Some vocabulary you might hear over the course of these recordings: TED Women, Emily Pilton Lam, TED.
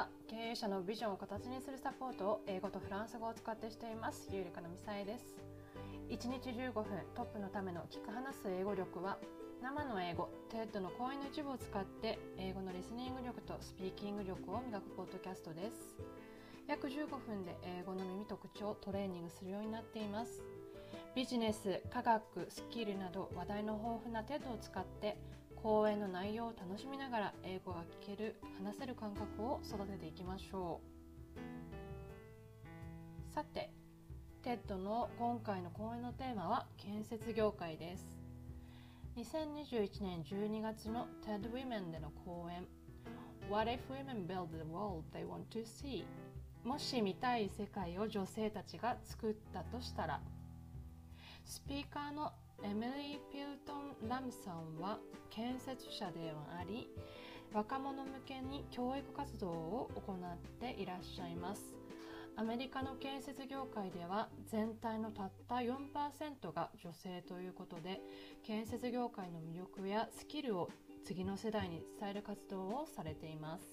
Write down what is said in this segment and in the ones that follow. は経営者のビジョンを形にするサポートを英語とフランス語を使ってしています。ゆりかのみさえです。1日15分トップのための聞く話す英語力は、生の英語 TED の講演の一部を使って英語のリスニング力とスピーキング力を磨くポッドキャストです。約15分で英語の耳と口をトレーニングするようになっています。ビジネス、科学、スキルなど話題の豊富な TED を使って講演の内容を楽しみながら英語が聞ける、話せる感覚を育てていきましょう。さて、TED の今回の講演のテーマは建設業界です。2021年12月の TED Women での講演 What if women build the world they want to see? もし見たい世界を女性たちが作ったとしたら、スピーカーのエミリー・ピルトン・ラムさんは建設者ではあり、若者向けに教育活動を行っていらっしゃいます。アメリカの建設業界では全体のたった 4% が女性ということで、建設業界の魅力やスキルを次の世代に伝える活動をされています。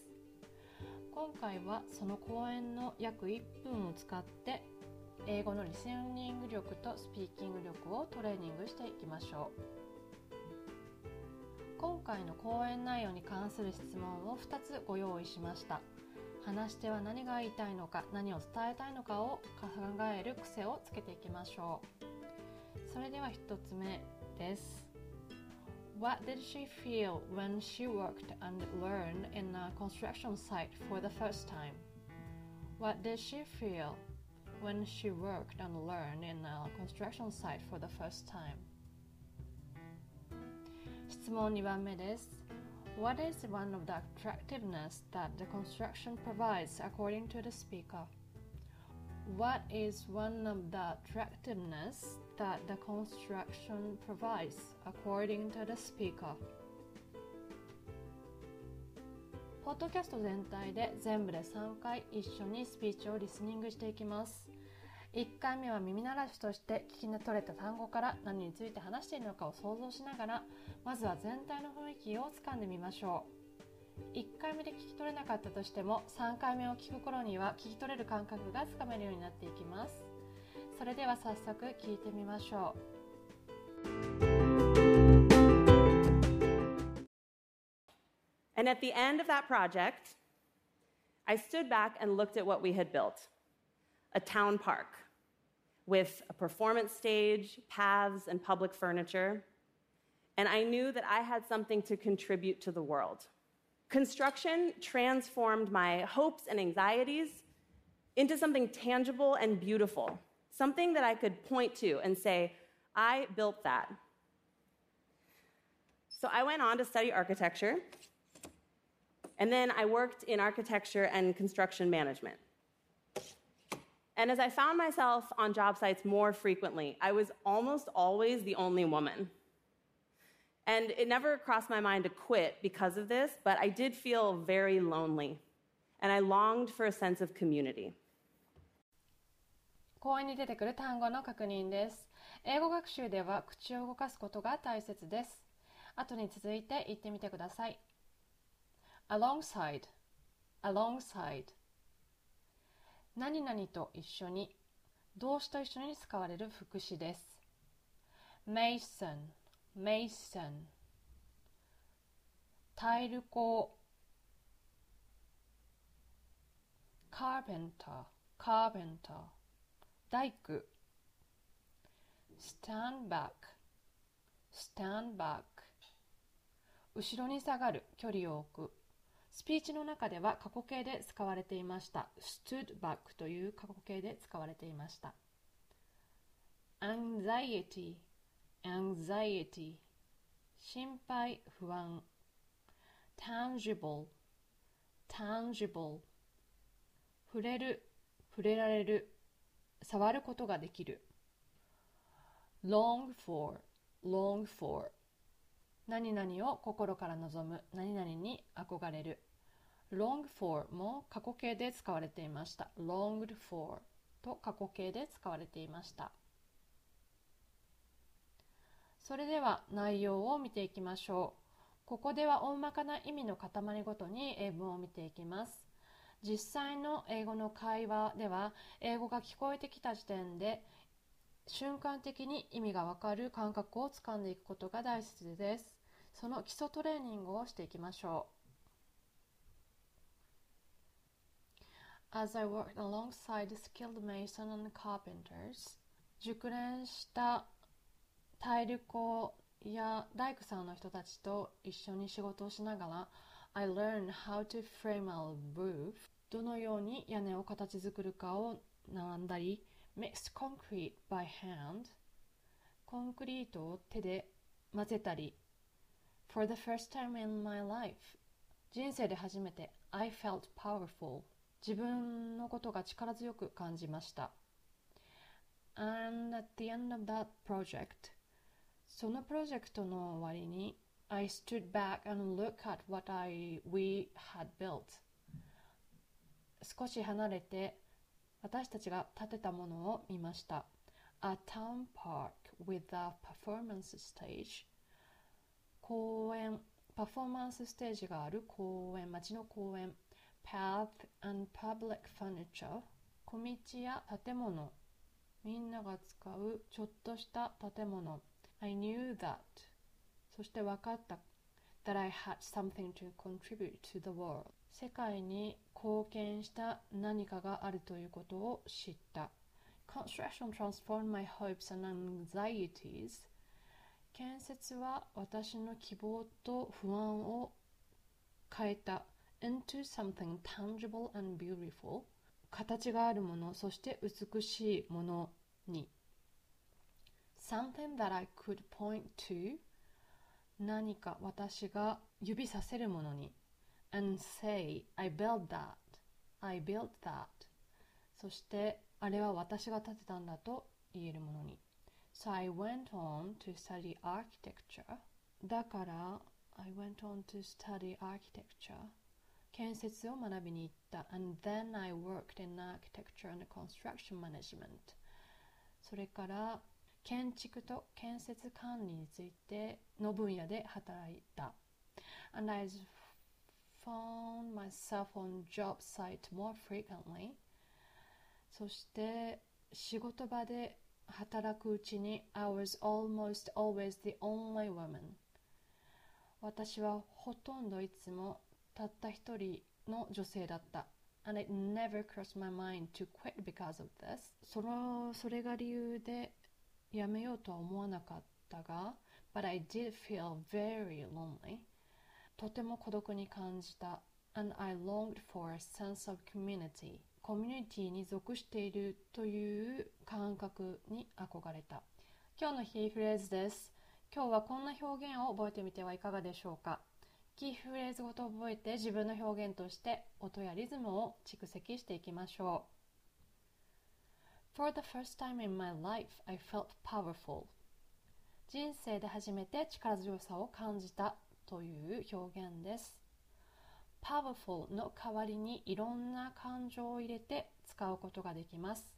今回はその講演の約1分を使って英語のリスニング力とスピーキング力をトレーニングしていきましょう。今回の講演内容に関する質問を2つご用意しました。話し手は何が言いたいのか、何を伝えたいのかを考える癖をつけていきましょう。それでは1つ目です。 What did she feel when she worked and learned in a construction site for the first time? What did she feel?When she worked and learned in a construction site for the first time. 質問2番目です。 What is one of the attractiveness that the construction provides according to the speaker? What is one of the attractiveness that the construction provides according to the speaker?ポッドキャスト全体で全部で3回一緒にスピーチをリスニングしていきます。1回目は耳慣らしとして聞き取れた単語から何について話しているのかを想像しながら、まずは全体の雰囲気をつかんでみましょう。1回目で聞き取れなかったとしても、3回目を聞く頃には聞き取れる感覚がつかめるようになっていきます。それでは早速聞いてみましょう。And at the end of that project, I stood back and looked at what we had built, a town park with a performance stage, paths, and public furniture. And I knew that I had something to contribute to the world. Construction transformed my hopes and anxieties into something tangible and beautiful, something that I could point to and say, I built that. So I went on to study architecture.And then I worked in architecture and construction management. And as I found myself on job sites more frequently, I was almost always the only woman. And it never crossed my mind to quit because of this, but I did feel very lonely. And I longed for a sense of community.講演に出てくる単語の確認です。英語学習では口を動かすことが大切です。後に続いて言ってみてください。Alongside, alongside 何々と一緒に、動詞と一緒に使われる副詞です。 Mason, Mason タイル工 Carpenter, Carpenter 大工 Stand back, Stand back 後ろに下がる、距離を置く。スピーチの中では過去形で使われていました。stood back という過去形で使われていました。anxiety, anxiety 心配、不安。tangible, tangible 触れる、触れられる、触ることができる。long for, long for 何々を心から望む、何々に憧れる。long for も過去形で使われていました。longed for と過去形で使われていました。それでは内容を見ていきましょう。ここでは大まかな意味の塊ごとに英文を見ていきます。実際の英語の会話では、英語が聞こえてきた時点で瞬間的に意味がわかる感覚をつかんでいくことが大切です。その基礎トレーニングをしていきましょう。 As I worked alongside skilled masons and carpenters、 熟練した体力工や大工さんの人たちと一緒に仕事をしながら、 I learned how to frame a roof、 どのように屋根を形作るかを学んだり、 Mixed concrete by hand、 コンクリートを手で混ぜたり、 For the first time in my life、 人生で初めて I felt powerful、 自分のことが力強く感じました。 And at the end of that project、そのプロジェクトの終わりに I stood back and looked at what we had built、 少し離れて私たちが建てたものを見ました。 A town park with a performance stage、 公園、パフォーマンスステージがある公園、街の公園、 Path and public furniture、 小道や建物、みんなが使うちょっとした建物、I knew that、 そして分かった、 that I had something to contribute to the world、 世界に貢献した何かがあるということを知った。 Construction transformed my hopes and anxieties、 建設は私の希望と不安を変えた into something tangible and beautiful、 形があるもの、そして美しいものに、Something that I could point to、 何か私が指させるものに、 And say I built that、 I built that、 そしてあれは私が建てたんだと言えるものに。 So I went on to study architecture、 だから I went on to study architecture、 建設を学びに行った。 And then I worked in architecture and construction management、 それから建築と建設管理についての分野で働いた。 And I found myself on job site more frequently、 そして仕事場で働くうちに I was almost always the only woman、 私はほとんどいつもたった一人の女性だった。And it never crossed my mind to quit because of this、 それが理由でやめようとは思わなかったが、 But I did feel very lonely、 とても孤独に感じた。 And I longed for a sense of community、 コミュニティに属しているという感覚に憧れた。今日のキーフレーズです。今日はこんな表現を覚えてみてはいかがでしょうか。キーフレーズごと覚えて、自分の表現として音やリズムを蓄積していきましょう。For the first time in my life, I felt powerful。 人生で初めて力強さを感じたという表現です。powerful の代わりにいろんな感情を入れて使うことができます。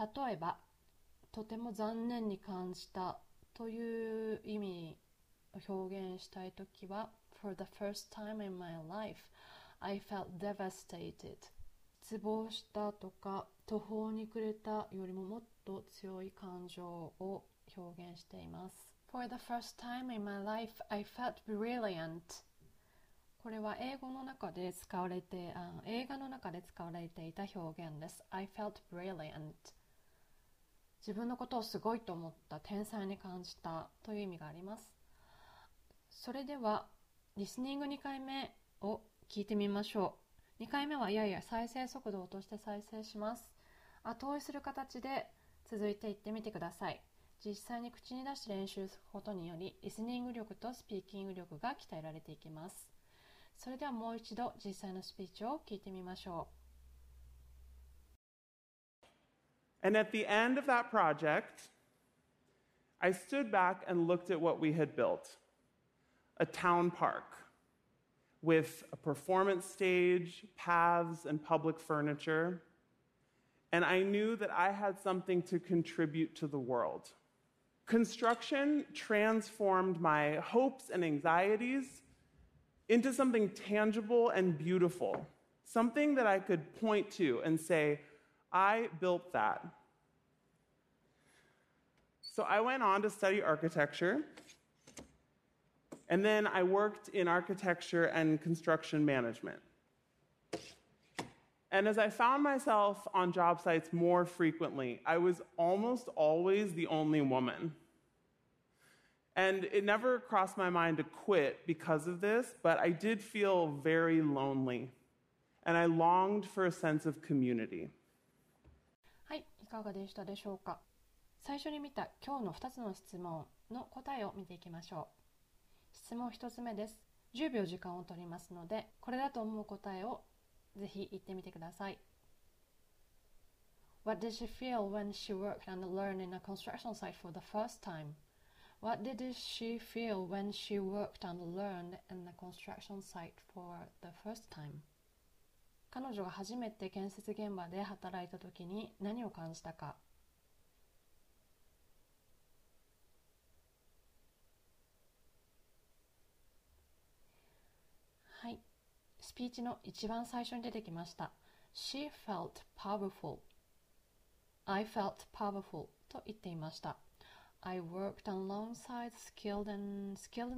例えば、とても残念に感じたという意味を表現したいときは、For the first time in my life, I felt devastated。失望したとか途方に暮れたよりももっと強い感情を表現しています。 For the first time in my life, I felt brilliant。 これは映画の中で使われていた表現です。 I felt brilliant、 自分のことをすごいと思った、天才に感じたという意味があります。それではリスニング2回目を聞いてみましょう。2回目は再生速度を落として再生します。後追いする形で続いていってみてください。実際に口に出して練習することにより、リスニング力とスピーキング力が鍛えられていきます。それではもう一度実際のスピーチを聞いてみましょう。 And at the end of that project, I stood back and looked at what we had built. A town park.with a performance stage, paths, and public furniture. And I knew that I had something to contribute to the world. Construction transformed my hopes and anxieties into something tangible and beautiful, something that I could point to and say, I built that. So I went on to study architecture, and then I worked in architecture and construction management. And as I found myself on job sites more frequently, I was almost always the only woman. And it never crossed my mind to quit because of this, but I did feel very lonely, and I longed for a sense of community. はい、いかがでしたでしょうか。最初に見た今日の2つの質問の答えを見ていきましょう。質問1つ目です。10秒時間を取りますので、これだと思う答えをぜひ言ってみてください。What did she feel when she worked and learned in a construction site for the first time? What did she feel when she worked and learned in a construction site for the first time? 彼女が初めて建設現場で働いた時に何を感じたか。はい、スピーチの一番最初に出てきました。She felt powerful. I felt powerful と言っていました。I worked alongside skilled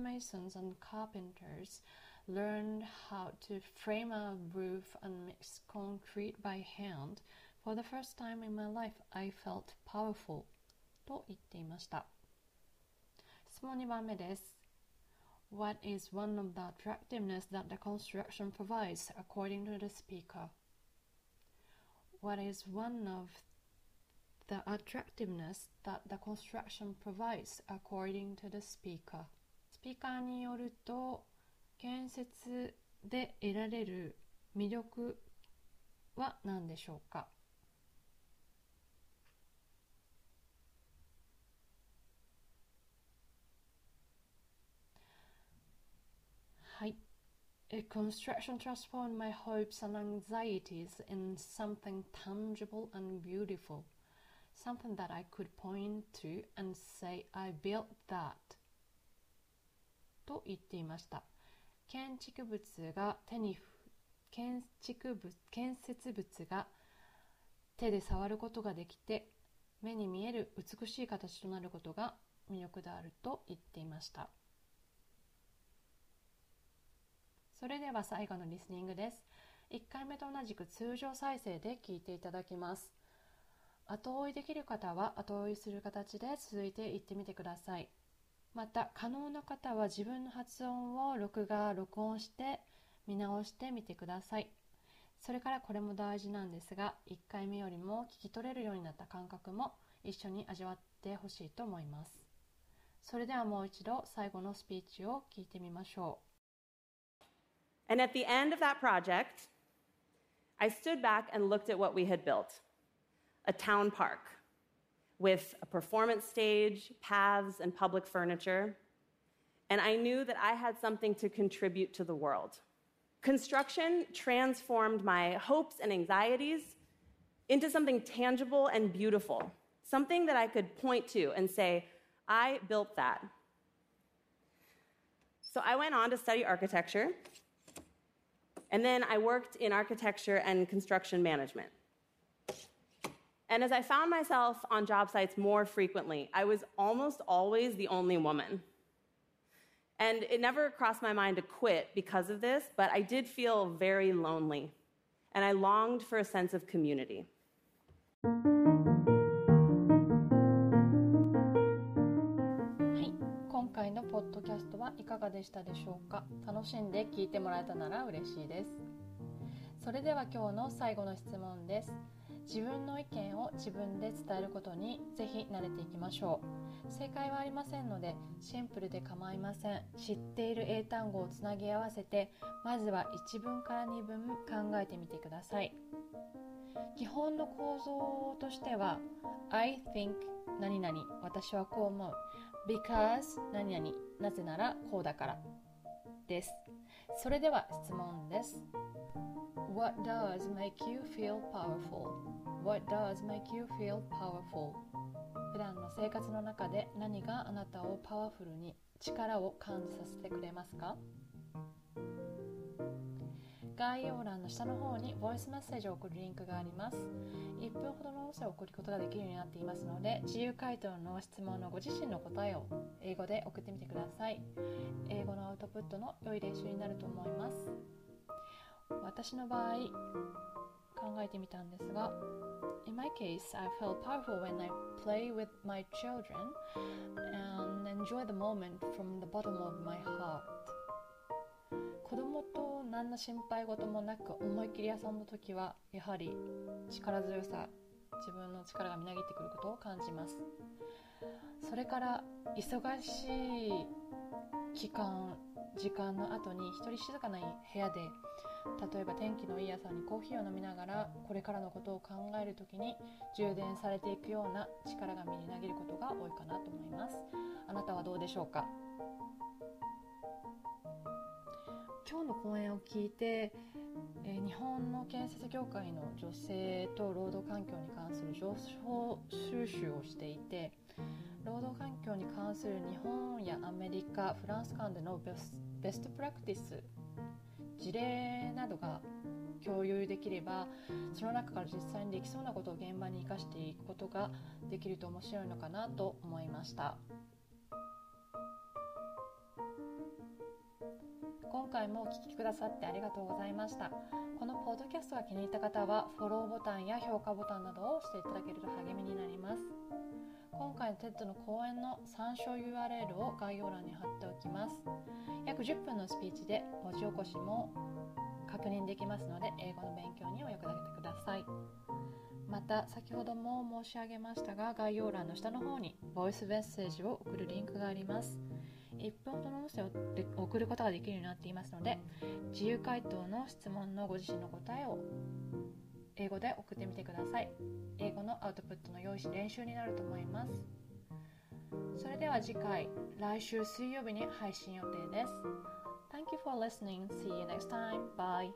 masons and carpenters, learned how to frame a roof and mix concrete by hand. For the first time in my life, I felt powerful と言っていました。質問2番目です。What is one of the attractiveness that the construction provides, according to the speaker? What is one of the attractiveness that the construction provides, according to the speaker? スピーカーによると、建設で得られる魅力は何でしょうか？はい。Construction transformed my hopes and anxieties into something tangible and beautiful. Something that I could point to and say, I built that. と言っていました。建設物が手で触ることができて、目に見える美しい形となることが魅力であると言っていました。それでは最後のリスニングです。1回目と同じく通常再生で聞いていただきます。後追いできる方は後追いする形で続いていってみてください。また可能な方は自分の発音を録音して見直してみてください。それからこれも大事なんですが、1回目よりも聞き取れるようになった感覚も一緒に味わってほしいと思います。それではもう一度最後のスピーチを聞いてみましょう。And at the end of that project, I stood back and looked at what we had built, a town park with a performance stage, paths, and public furniture. And I knew that I had something to contribute to the world. Construction transformed my hopes and anxieties into something tangible and beautiful, something that I could point to and say, I built that. So I went on to study architecture. And then I worked in architecture and construction management. And as I found myself on job sites more frequently, I was almost always the only woman. And it never crossed my mind to quit because of this, but I did feel very lonely. And I longed for a sense of community. 今回のポッドキャストはいかがでしたでしょうか。楽しんで聞いてもらえたなら嬉しいです。それでは今日の最後の質問です。自分の意見を自分で伝えることにぜひ慣れていきましょう。正解はありませんのでシンプルで構いません。知っている英単語をつなぎ合わせて、まずは1文から2文考えてみてください。基本の構造としては I think 何々、私はこう思う、Because 何々、なぜならこうだからです。それでは質問です。What does make you feel powerful? What does make you feel powerful? 普段の生活の中で何があなたをパワフルに力を感じさせてくれますか？概要欄の下の方にボイスメッセージを送るリンクがあります。1分ほどの音声を送ることができるようになっていますので、自由回答の質問のご自身の答えを英語で送ってみてください。英語のアウトプットの良い練習になると思います。私の場合、考えてみたんですが、 In my case, I feel powerful when I play with my children and enjoy the moment from the bottom of my heart. 子供と何の心配事もなく思い切り遊んだ時は、やはり力強さ、自分の力がみなぎってくることを感じます。それから忙しい時間の後に一人静かな部屋で、例えば天気のいい朝にコーヒーを飲みながら、これからのことを考えるときに充電されていくような力がみなぎることが多いかなと思います。あなたはどうでしょうか？今日の講演を聞いて、日本の建設業界の女性と労働環境に関する情報収集をしていて、労働環境に関する日本やアメリカ、フランス間でのベストプラクティス、事例などが共有できれば、その中から実際にできそうなことを現場に生かしていくことができると面白いのかなと思いました。今回もお聞きくださってありがとうございました。このポッドキャストが気に入った方は、フォローボタンや評価ボタンなどを押していただけると励みになります。今回の TED の講演の参照 URL を概要欄に貼っておきます。約10分のスピーチで文字起こしも確認できますので、英語の勉強にお役立てください。また、先ほども申し上げましたが、概要欄の下の方にボイスメッセージを送るリンクがあります。1分ほどの音声を送ることができるようになっていますので、自由回答の質問のご自身の答えを英語で送ってみてください。英語のアウトプットの良い練習になると思います。それでは次回、来週水曜日に配信予定です。 Thank you for listening. See you next time. Bye.